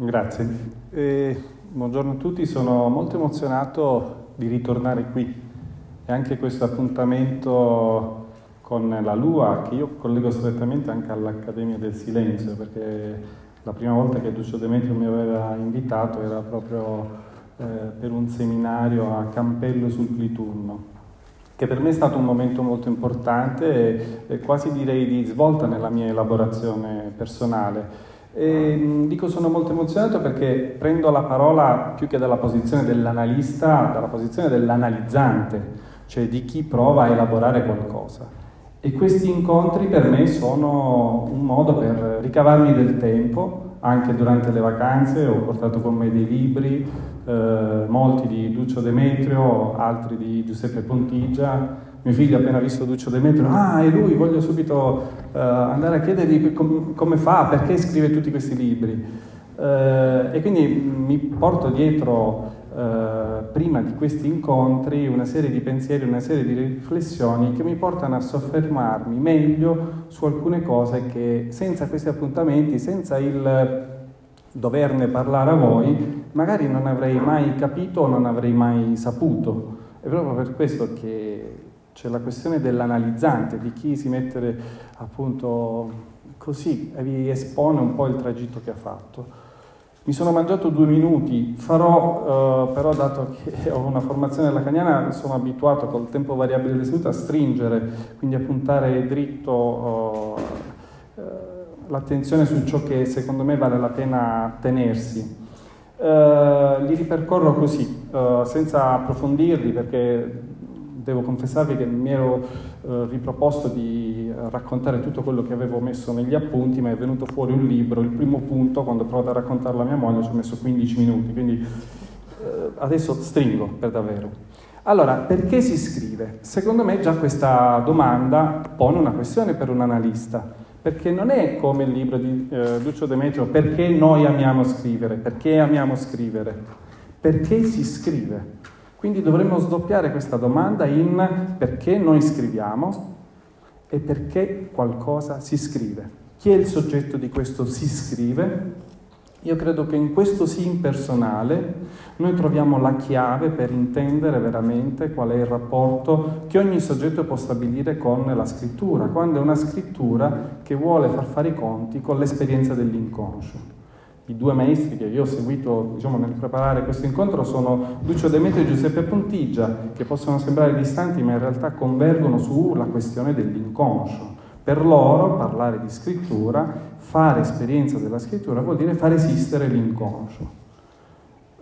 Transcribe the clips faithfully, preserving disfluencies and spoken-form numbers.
Grazie. Eh, buongiorno a tutti, sono molto emozionato di ritornare qui e anche questo appuntamento con la L U A, che io collego strettamente anche all'Accademia del Silenzio, perché la prima volta che Duccio Demetrio mi aveva invitato era proprio eh, per un seminario a Campello sul Clitunno, che per me è stato un momento molto importante e, e quasi direi di svolta nella mia elaborazione personale. E, dico sono molto emozionato perché prendo la parola più che dalla posizione dell'analista, dalla posizione dell'analizzante, cioè di chi prova a elaborare qualcosa. E questi incontri per me sono un modo per ricavarmi del tempo, anche durante le vacanze ho portato con me dei libri, eh, molti di Duccio Demetrio, altri di Giuseppe Pontiggia. Mio figlio ha appena visto Duccio Demetrio, ah è lui, voglio subito eh, andare a chiedergli com- come fa, perché scrive tutti questi libri. Eh, e quindi mi porto dietro, eh, prima di questi incontri, una serie di pensieri, una serie di riflessioni che mi portano a soffermarmi meglio su alcune cose che senza questi appuntamenti, senza il doverne parlare a voi, magari non avrei mai capito o non avrei mai saputo. È proprio per questo che c'è la questione dell'analizzante, di chi si mette appunto così e vi espone un po' il tragitto che ha fatto. Mi sono mangiato due minuti, farò eh, però, dato che ho una formazione lacaniana, sono abituato col tempo variabile del seduto a stringere, quindi a puntare dritto eh, l'attenzione su ciò che secondo me vale la pena tenersi. Eh, li ripercorro così, eh, senza approfondirli, perché devo confessarvi che mi ero eh, riproposto di raccontare tutto quello che avevo messo negli appunti, ma è venuto fuori un libro. Il primo punto, quando ho provato a raccontarlo a mia moglie, ci ho messo quindici minuti, quindi eh, adesso stringo per davvero. Allora, perché si scrive? Secondo me già questa domanda pone una questione per un analista, perché non è come il libro di eh, Duccio Demetrio, perché noi amiamo scrivere, perché amiamo scrivere, perché si scrive. Quindi dovremmo sdoppiare questa domanda in perché noi scriviamo e perché qualcosa si scrive. Chi è il soggetto di questo si scrive? Io credo che in questo sì impersonale noi troviamo la chiave per intendere veramente qual è il rapporto che ogni soggetto può stabilire con la scrittura, quando è una scrittura che vuole far fare i conti con l'esperienza dell'inconscio. I due maestri che io ho seguito, diciamo, nel preparare questo incontro sono Duccio Demetrio e Giuseppe Pontiggia, che possono sembrare distanti ma in realtà convergono sulla questione dell'inconscio. Per loro parlare di scrittura, fare esperienza della scrittura, vuol dire far esistere l'inconscio.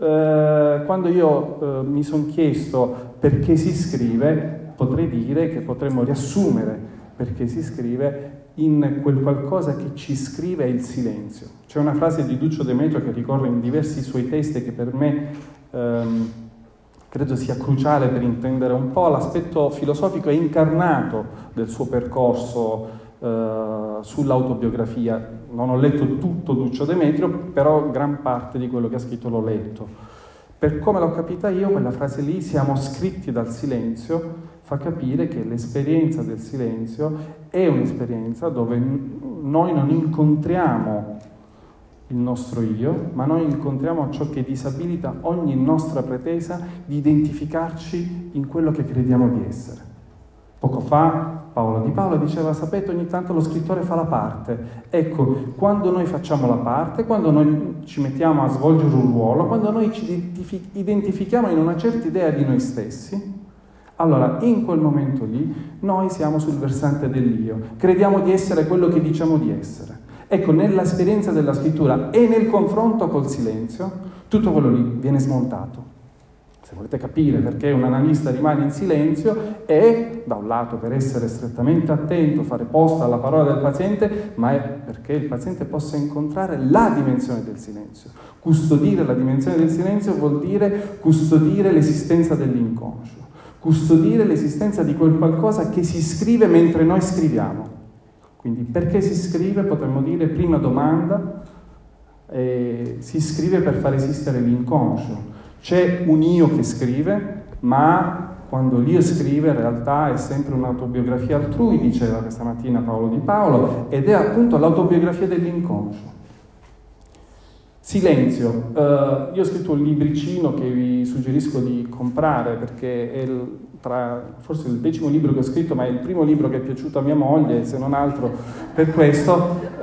Eh, quando io eh, mi sono chiesto perché si scrive, potrei dire che potremmo riassumere perché si scrive in quel qualcosa che ci scrive il silenzio. C'è una frase di Duccio Demetrio che ricorre in diversi suoi testi che per me ehm, credo sia cruciale per intendere un po' l'aspetto filosofico e incarnato del suo percorso eh, sull'autobiografia. Non ho letto tutto Duccio Demetrio, però gran parte di quello che ha scritto l'ho letto. Per come l'ho capita io, quella frase lì, siamo scritti dal silenzio, fa capire che l'esperienza del silenzio è un'esperienza dove noi non incontriamo il nostro io, ma noi incontriamo ciò che disabilita ogni nostra pretesa di identificarci in quello che crediamo di essere. Poco fa Paolo Di Paolo diceva, sapete, ogni tanto lo scrittore fa la parte. Ecco, quando noi facciamo la parte, quando noi ci mettiamo a svolgere un ruolo, quando noi ci identifichiamo in una certa idea di noi stessi, allora, in quel momento lì, noi siamo sul versante dell'io, crediamo di essere quello che diciamo di essere. Ecco, nell'esperienza della scrittura e nel confronto col silenzio, tutto quello lì viene smontato. Se volete capire perché un analista rimane in silenzio, è, da un lato, per essere strettamente attento, fare posto alla parola del paziente, ma è perché il paziente possa incontrare la dimensione del silenzio. Custodire la dimensione del silenzio vuol dire custodire l'esistenza dell'inconscio. Custodire l'esistenza di quel qualcosa che si scrive mentre noi scriviamo. Quindi perché si scrive, potremmo dire, prima domanda, eh, si scrive per far esistere l'inconscio. C'è un io che scrive, ma quando l'io scrive in realtà è sempre un'autobiografia altrui, diceva questa mattina Paolo Di Paolo, ed è appunto l'autobiografia dell'inconscio. Silenzio. Uh, io ho scritto un libricino che vi suggerisco di comprare, perché è il, tra, forse il decimo libro che ho scritto, ma è il primo libro che è piaciuto a mia moglie, se non altro per questo uh,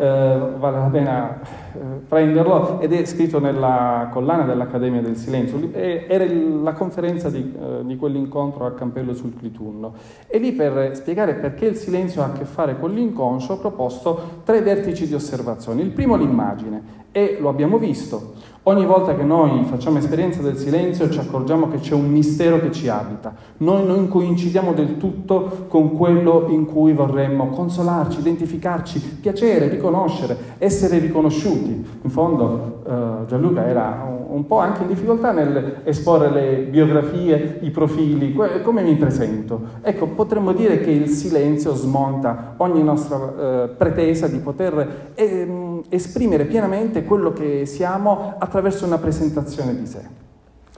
vale la pena uh, prenderlo, ed è scritto nella collana dell'Accademia del Silenzio. Era la conferenza di, uh, di quell'incontro a Campello sul Clitunno, e lì, per spiegare perché il silenzio ha a che fare con l'inconscio, ho proposto tre vertici di osservazione. Il primo, l'immagine. E lo abbiamo visto. Ogni volta che noi facciamo esperienza del silenzio ci accorgiamo che c'è un mistero che ci abita. Noi non coincidiamo del tutto con quello in cui vorremmo consolarci, identificarci, piacere, riconoscere, essere riconosciuti. In fondo eh, Gianluca era un po' anche in difficoltà nel esporre le biografie, i profili, come mi presento. Ecco, potremmo dire che il silenzio smonta ogni nostra eh, pretesa di poter eh, esprimere pienamente quello che siamo attraverso una presentazione di sé.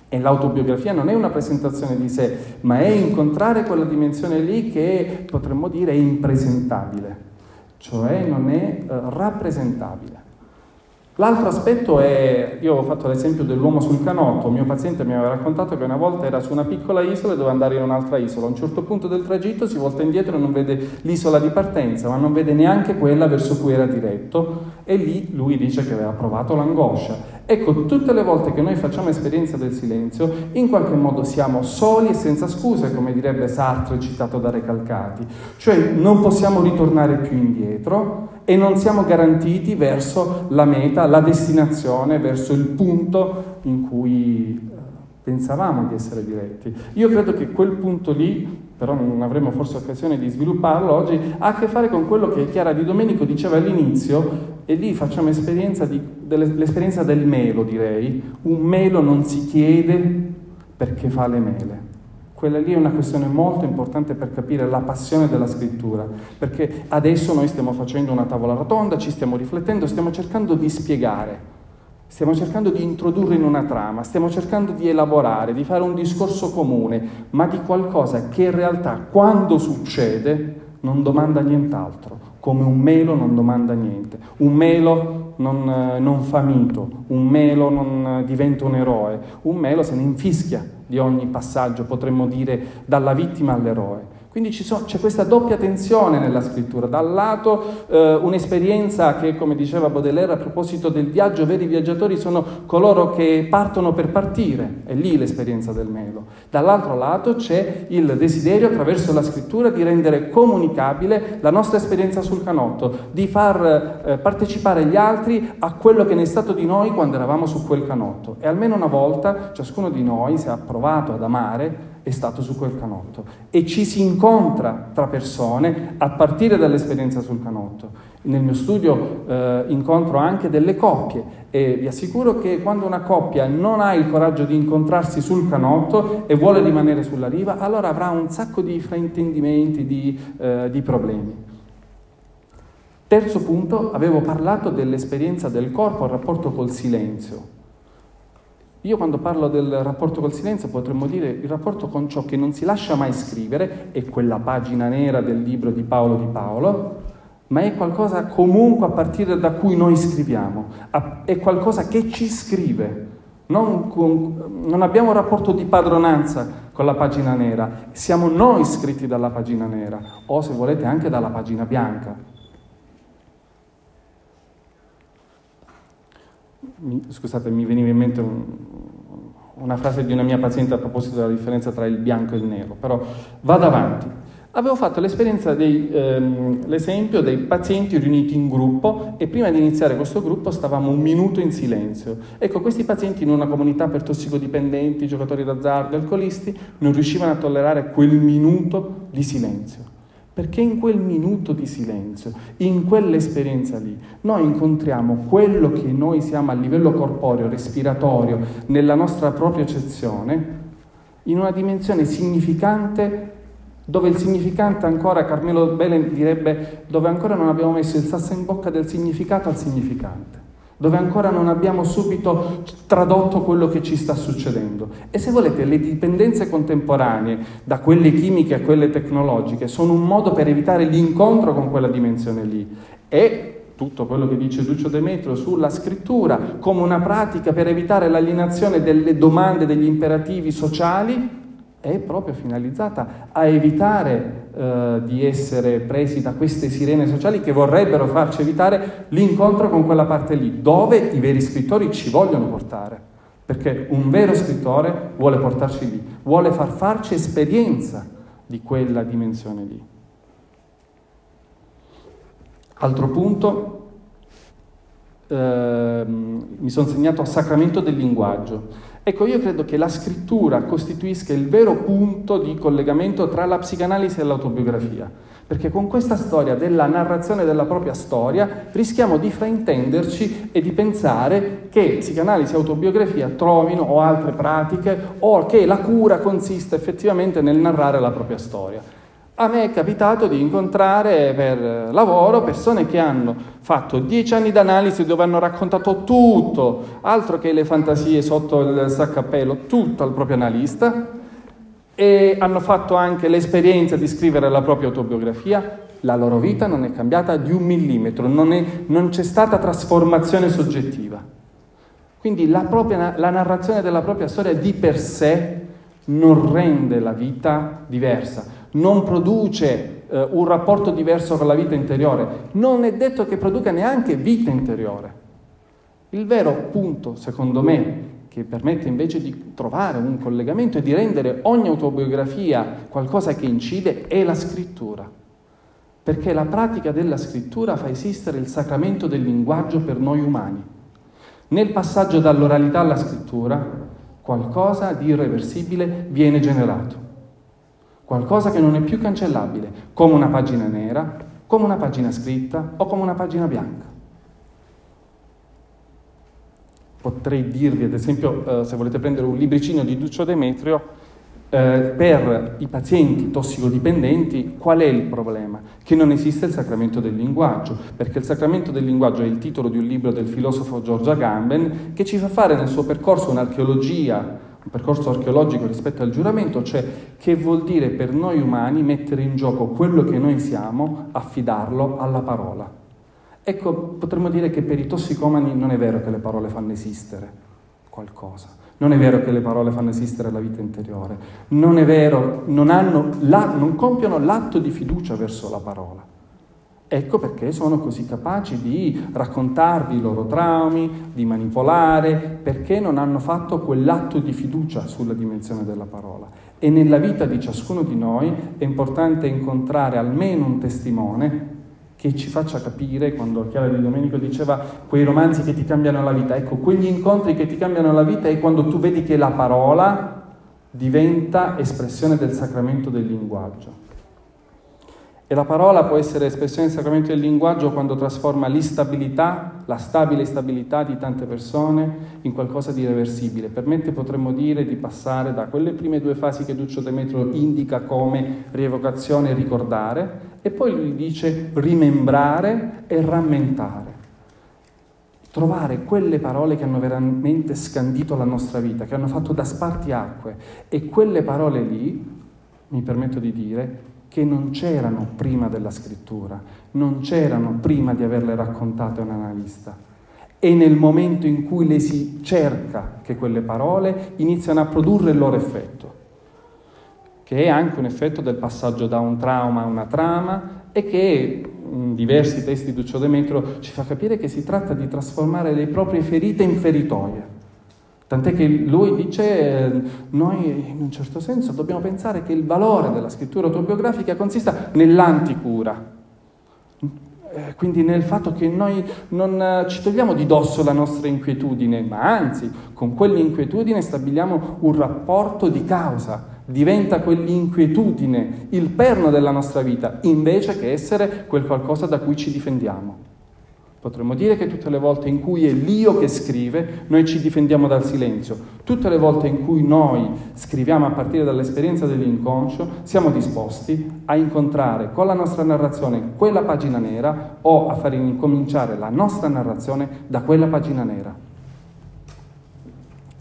E l'autobiografia non è una presentazione di sé, ma è incontrare quella dimensione lì che potremmo dire è impresentabile, cioè non è eh, rappresentabile. L'altro aspetto è, io ho fatto l'esempio dell'uomo sul canotto. Un mio paziente mi aveva raccontato che una volta era su una piccola isola e doveva andare in un'altra isola. A un certo punto del tragitto si volta indietro e non vede l'isola di partenza, ma non vede neanche quella verso cui era diretto, e lì lui dice che aveva provato l'angoscia. Ecco, tutte le volte che noi facciamo esperienza del silenzio, in qualche modo siamo soli e senza scuse, come direbbe Sartre, citato da Recalcati, cioè non possiamo ritornare più indietro e non siamo garantiti verso la meta, la destinazione, verso il punto in cui pensavamo di essere diretti. Io credo che quel punto lì, però non avremo forse occasione di svilupparlo oggi, ha a che fare con quello che Chiara Di Domenico diceva all'inizio, e lì facciamo esperienza di, dell'esperienza del melo, direi. Un melo non si chiede perché fa le mele. Quella lì è una questione molto importante per capire la passione della scrittura, perché adesso noi stiamo facendo una tavola rotonda, ci stiamo riflettendo, stiamo cercando di spiegare, stiamo cercando di introdurre in una trama, stiamo cercando di elaborare, di fare un discorso comune, ma di qualcosa che in realtà, quando succede, non domanda nient'altro, come un melo non domanda niente. Un melo non, non fa mito, un melo non diventa un eroe, un melo se ne infischia di ogni passaggio, potremmo dire, dalla vittima all'eroe. Quindi ci so, c'è questa doppia tensione nella scrittura. Da un lato eh, un'esperienza che, come diceva Baudelaire a proposito del viaggio, veri viaggiatori sono coloro che partono per partire, è lì l'esperienza del melo. Dall'altro lato c'è il desiderio, attraverso la scrittura, di rendere comunicabile la nostra esperienza sul canotto, di far eh, partecipare gli altri a quello che ne è stato di noi quando eravamo su quel canotto. E almeno una volta ciascuno di noi, se ha provato ad amare, è stato su quel canotto, e ci si incontra tra persone a partire dall'esperienza sul canotto. Nel mio studio eh, incontro anche delle coppie, e vi assicuro che quando una coppia non ha il coraggio di incontrarsi sul canotto e vuole rimanere sulla riva, allora avrà un sacco di fraintendimenti, di, eh, di problemi. Terzo punto, avevo parlato dell'esperienza del corpo al rapporto col silenzio. Io quando parlo del rapporto col silenzio potremmo dire il rapporto con ciò che non si lascia mai scrivere, è quella pagina nera del libro di Paolo Di Paolo, ma è qualcosa comunque a partire da cui noi scriviamo, è qualcosa che ci scrive. Non, con, non abbiamo un rapporto di padronanza con la pagina nera, siamo noi scritti dalla pagina nera, o se volete anche dalla pagina bianca. Scusate, mi veniva in mente un, una frase di una mia paziente a proposito della differenza tra il bianco e il nero, però vado avanti. Avevo fatto l'esperienza dei, ehm, l'esempio dei pazienti riuniti in gruppo, e prima di iniziare questo gruppo stavamo un minuto in silenzio. Ecco, questi pazienti in una comunità per tossicodipendenti, giocatori d'azzardo, alcolisti, non riuscivano a tollerare quel minuto di silenzio. Perché in quel minuto di silenzio, in quell'esperienza lì, noi incontriamo quello che noi siamo a livello corporeo, respiratorio, nella nostra propria accezione, in una dimensione significante, dove il significante ancora, Carmelo Bene direbbe, dove ancora non abbiamo messo il sasso in bocca del significato al significante, dove ancora non abbiamo subito tradotto quello che ci sta succedendo. E se volete, le dipendenze contemporanee, da quelle chimiche a quelle tecnologiche, sono un modo per evitare l'incontro con quella dimensione lì, e tutto quello che dice Duccio Demetrio sulla scrittura come una pratica per evitare l'alienazione delle domande, degli imperativi sociali, è proprio finalizzata a evitare eh, di essere presi da queste sirene sociali che vorrebbero farci evitare l'incontro con quella parte lì, dove i veri scrittori ci vogliono portare, perché un vero scrittore vuole portarci lì, vuole far farci esperienza di quella dimensione lì. Altro punto, eh, mi sono segnato sacramento del linguaggio. Ecco, io credo che la scrittura costituisca il vero punto di collegamento tra la psicanalisi e l'autobiografia, perché con questa storia della narrazione della propria storia rischiamo di fraintenderci e di pensare che psicanalisi e autobiografia trovino o altre pratiche, o che la cura consista effettivamente nel narrare la propria storia. A me è capitato di incontrare per lavoro persone che hanno fatto dieci anni d'analisi dove hanno raccontato tutto, altro che le fantasie sotto il saccappello, tutto al proprio analista, e hanno fatto anche l'esperienza di scrivere la propria autobiografia. La loro vita non è cambiata di un millimetro, non, è, non c'è stata trasformazione soggettiva. Quindi la, propria, la narrazione della propria storia di per sé non rende la vita diversa, non produce eh, un rapporto diverso con la vita interiore, non è detto che produca neanche vita interiore. Il vero punto, secondo me, che permette invece di trovare un collegamento e di rendere ogni autobiografia qualcosa che incide, è la scrittura. Perché la pratica della scrittura fa esistere il sacramento del linguaggio per noi umani. Nel passaggio dall'oralità alla scrittura, qualcosa di irreversibile viene generato. Qualcosa che non è più cancellabile, come una pagina nera, come una pagina scritta o come una pagina bianca. Potrei dirvi, ad esempio, eh, se volete prendere un libricino di Duccio Demetrio, eh, per i pazienti tossicodipendenti qual è il problema? Che non esiste il sacramento del linguaggio, perché il sacramento del linguaggio è il titolo di un libro del filosofo Giorgio Agamben che ci fa fare nel suo percorso un'archeologia, un percorso archeologico rispetto al giuramento, cioè che vuol dire per noi umani mettere in gioco quello che noi siamo, affidarlo alla parola. Ecco, potremmo dire che per i tossicomani non è vero che le parole fanno esistere qualcosa, non è vero che le parole fanno esistere la vita interiore, non è vero, non, hanno la, non compiono l'atto di fiducia verso la parola. Ecco perché sono così capaci di raccontarvi i loro traumi, di manipolare, perché non hanno fatto quell'atto di fiducia sulla dimensione della parola. E nella vita di ciascuno di noi è importante incontrare almeno un testimone che ci faccia capire, quando Chiara Di Domenico diceva quei romanzi che ti cambiano la vita, ecco, quegli incontri che ti cambiano la vita è quando tu vedi che la parola diventa espressione del sacramento del linguaggio. E la parola può essere espressione del sacramento del linguaggio quando trasforma l'instabilità, la stabile stabilità di tante persone in qualcosa di irreversibile. Permette, potremmo dire, di passare da quelle prime due fasi che Duccio Demetrio indica come rievocazione e ricordare, e poi lui dice rimembrare e rammentare. Trovare quelle parole che hanno veramente scandito la nostra vita, che hanno fatto da spartiacque, e quelle parole lì, mi permetto di dire, che non c'erano prima della scrittura, non c'erano prima di averle raccontate a un analista. E nel momento in cui le si cerca che quelle parole iniziano a produrre il loro effetto, che è anche un effetto del passaggio da un trauma a una trama, e che in diversi testi di Duccio Demetrio ci fa capire che si tratta di trasformare le proprie ferite in feritoie. Tant'è che lui dice, eh, noi in un certo senso dobbiamo pensare che il valore della scrittura autobiografica consista nell'anticura, eh, quindi nel fatto che noi non eh, ci togliamo di dosso la nostra inquietudine, ma anzi, con quell'inquietudine stabiliamo un rapporto di causa, diventa quell'inquietudine il perno della nostra vita, invece che essere quel qualcosa da cui ci difendiamo. Potremmo dire che tutte le volte in cui è l'io che scrive, noi ci difendiamo dal silenzio. Tutte le volte in cui noi scriviamo a partire dall'esperienza dell'inconscio, siamo disposti a incontrare con la nostra narrazione quella pagina nera, o a far incominciare la nostra narrazione da quella pagina nera.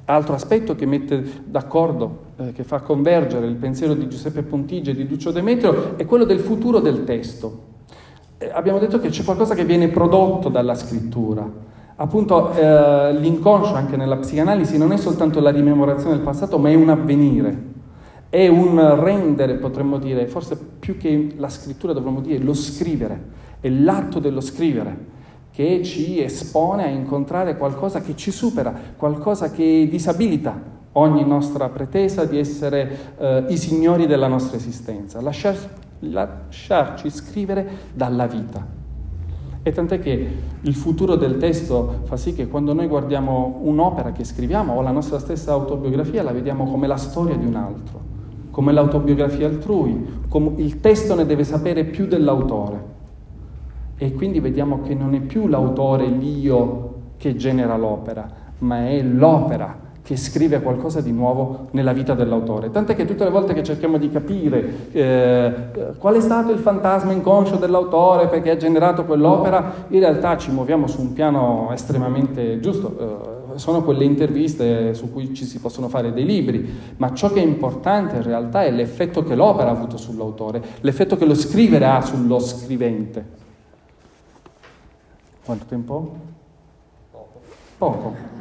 Altro aspetto che mette d'accordo, eh, che fa convergere il pensiero di Giuseppe Pontiggia e di Duccio Demetrio, è quello del futuro del testo. abbiamo detto che c'è qualcosa che viene prodotto dalla scrittura. Appunto eh, l'inconscio anche nella psicanalisi non è soltanto la rimemorazione del passato, ma è un avvenire, è un rendere, potremmo dire, forse più che la scrittura dovremmo dire lo scrivere, è l'atto dello scrivere che ci espone a incontrare qualcosa che ci supera, qualcosa che disabilita ogni nostra pretesa di essere eh, i signori della nostra esistenza, lasciar, lasciarci scrivere dalla vita. E tant'è che il futuro del testo fa sì che quando noi guardiamo un'opera che scriviamo o la nostra stessa autobiografia la vediamo come la storia di un altro, come l'autobiografia altrui, come il testo ne deve sapere più dell'autore. E quindi vediamo che non è più l'autore, l'io, che genera l'opera, ma è l'opera che scrive qualcosa di nuovo nella vita dell'autore. Tant'è che tutte le volte che cerchiamo di capire eh, qual è stato il fantasma inconscio dell'autore perché ha generato quell'opera, in realtà ci muoviamo su un piano estremamente giusto. Eh, sono quelle interviste su cui ci si possono fare dei libri, ma ciò che è importante in realtà è l'effetto che l'opera ha avuto sull'autore, l'effetto che lo scrivere ha sullo scrivente. Quanto tempo? Poco. Poco.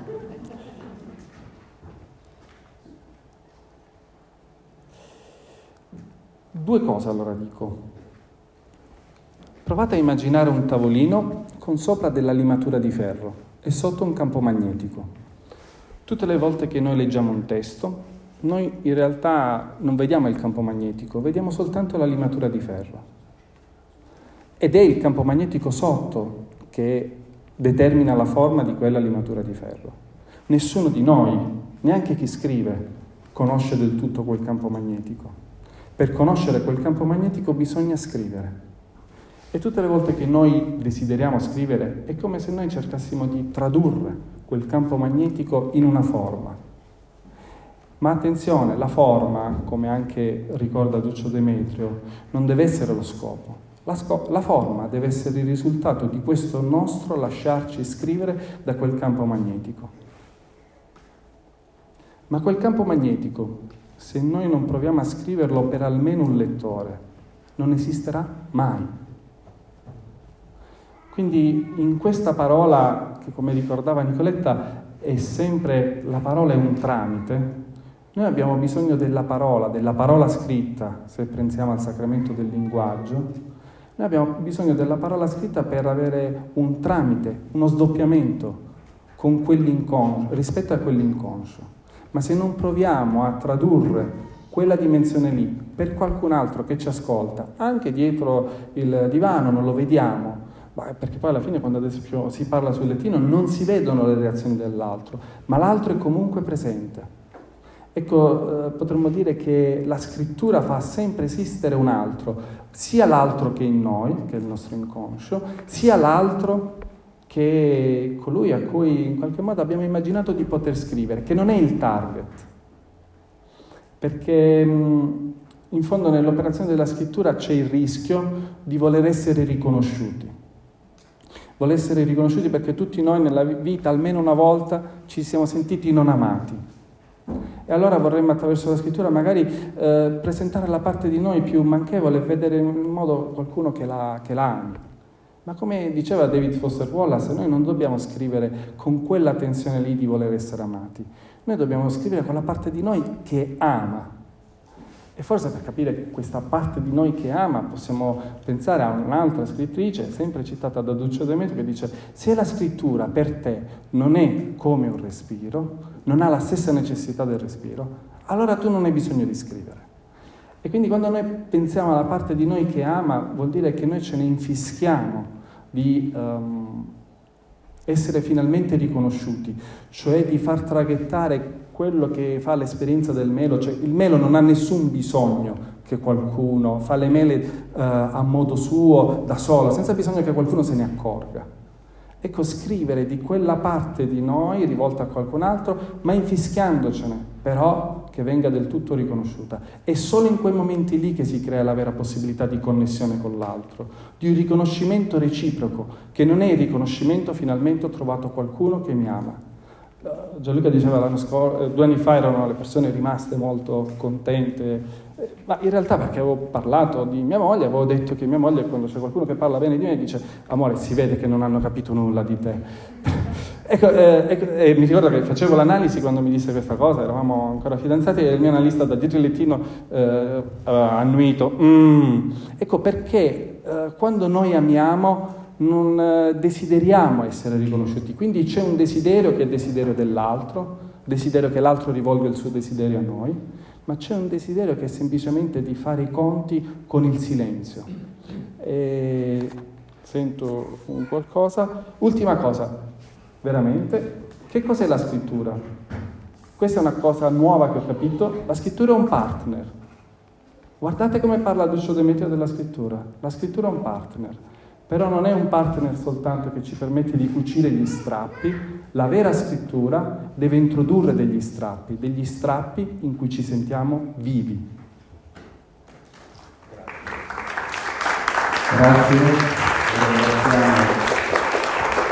Due cose allora dico. Provate a immaginare un tavolino con sopra della limatura di ferro e sotto un campo magnetico. Tutte le volte che noi leggiamo un testo, noi in realtà non vediamo il campo magnetico, vediamo soltanto la limatura di ferro. Ed è il campo magnetico sotto che determina la forma di quella limatura di ferro. Nessuno di noi, neanche chi scrive, conosce del tutto quel campo magnetico. Per conoscere quel campo magnetico bisogna scrivere. E tutte le volte che noi desideriamo scrivere è come se noi cercassimo di tradurre quel campo magnetico in una forma. Ma attenzione, la forma, come anche ricorda Duccio Demetrio, non deve essere lo scopo. La, scop- la forma deve essere il risultato di questo nostro lasciarci scrivere da quel campo magnetico. Ma quel campo magnetico, se noi non proviamo a scriverlo per almeno un lettore, non esisterà mai. Quindi in questa parola, che come ricordava Nicoletta, è sempre la parola è un tramite, noi abbiamo bisogno della parola, della parola scritta, se pensiamo al sacramento del linguaggio, noi abbiamo bisogno della parola scritta per avere un tramite, uno sdoppiamento con quell'inconscio, rispetto a quell'inconscio. Ma se non proviamo a tradurre quella dimensione lì per qualcun altro che ci ascolta, anche dietro il divano non lo vediamo, perché poi alla fine quando ad esempio si parla sul lettino non si vedono le reazioni dell'altro, ma l'altro è comunque presente. Ecco, eh, potremmo dire che la scrittura fa sempre esistere un altro, sia l'altro che in noi, che è il nostro inconscio, sia l'altro che colui a cui in qualche modo abbiamo immaginato di poter scrivere, che non è il target, perché in fondo nell'operazione della scrittura c'è il rischio di voler essere riconosciuti, voler essere riconosciuti perché tutti noi nella vita almeno una volta ci siamo sentiti non amati e allora vorremmo attraverso la scrittura magari eh, presentare la parte di noi più manchevole e vedere in modo qualcuno che la, che la ami. Ma come diceva David Foster Wallace, noi non dobbiamo scrivere con quella tensione lì di voler essere amati, noi dobbiamo scrivere con la parte di noi che ama. E forse per capire questa parte di noi che ama possiamo pensare a un'altra scrittrice, sempre citata da Duccio Demetrio, che dice: se la scrittura per te non è come un respiro, non ha la stessa necessità del respiro, allora tu non hai bisogno di scrivere. E quindi quando noi pensiamo alla parte di noi che ama, vuol dire che noi ce ne infischiamo di um, essere finalmente riconosciuti, cioè di far traghettare quello che fa l'esperienza del melo, cioè il melo non ha nessun bisogno che qualcuno fa le mele uh, a modo suo, da solo, senza bisogno che qualcuno se ne accorga. Ecco, scrivere di quella parte di noi rivolta a qualcun altro, ma infischiandocene, però che venga del tutto riconosciuta. È solo in quei momenti lì che si crea la vera possibilità di connessione con l'altro, di un riconoscimento reciproco, che non è il riconoscimento finalmente ho trovato qualcuno che mi ama, Gianluca diceva l'anno scorso, due anni fa erano le persone rimaste molto contente, ma in realtà perché avevo parlato di mia moglie, avevo detto che mia moglie, quando c'è qualcuno che parla bene di me, dice: amore, si vede che non hanno capito nulla di te. ecco, eh, ecco eh, mi ricordo che facevo l'analisi quando mi disse questa cosa, eravamo ancora fidanzati, e il mio analista da dietro il lettino eh, aveva annuito. Mm. Ecco perché eh, quando noi amiamo non desideriamo essere riconosciuti, quindi c'è un desiderio che è desiderio dell'altro, desiderio che l'altro rivolga il suo desiderio a noi, ma c'è un desiderio che è semplicemente di fare i conti con il silenzio. E sento un qualcosa. Ultima cosa, veramente, che cos'è la scrittura? Questa è una cosa nuova che ho capito, la scrittura è un partner. Guardate come parla Duccio Demetrio della scrittura, la scrittura è un partner. Però non è un partner soltanto che ci permette di cucire gli strappi, la vera scrittura deve introdurre degli strappi, degli strappi in cui ci sentiamo vivi. Grazie. Grazie.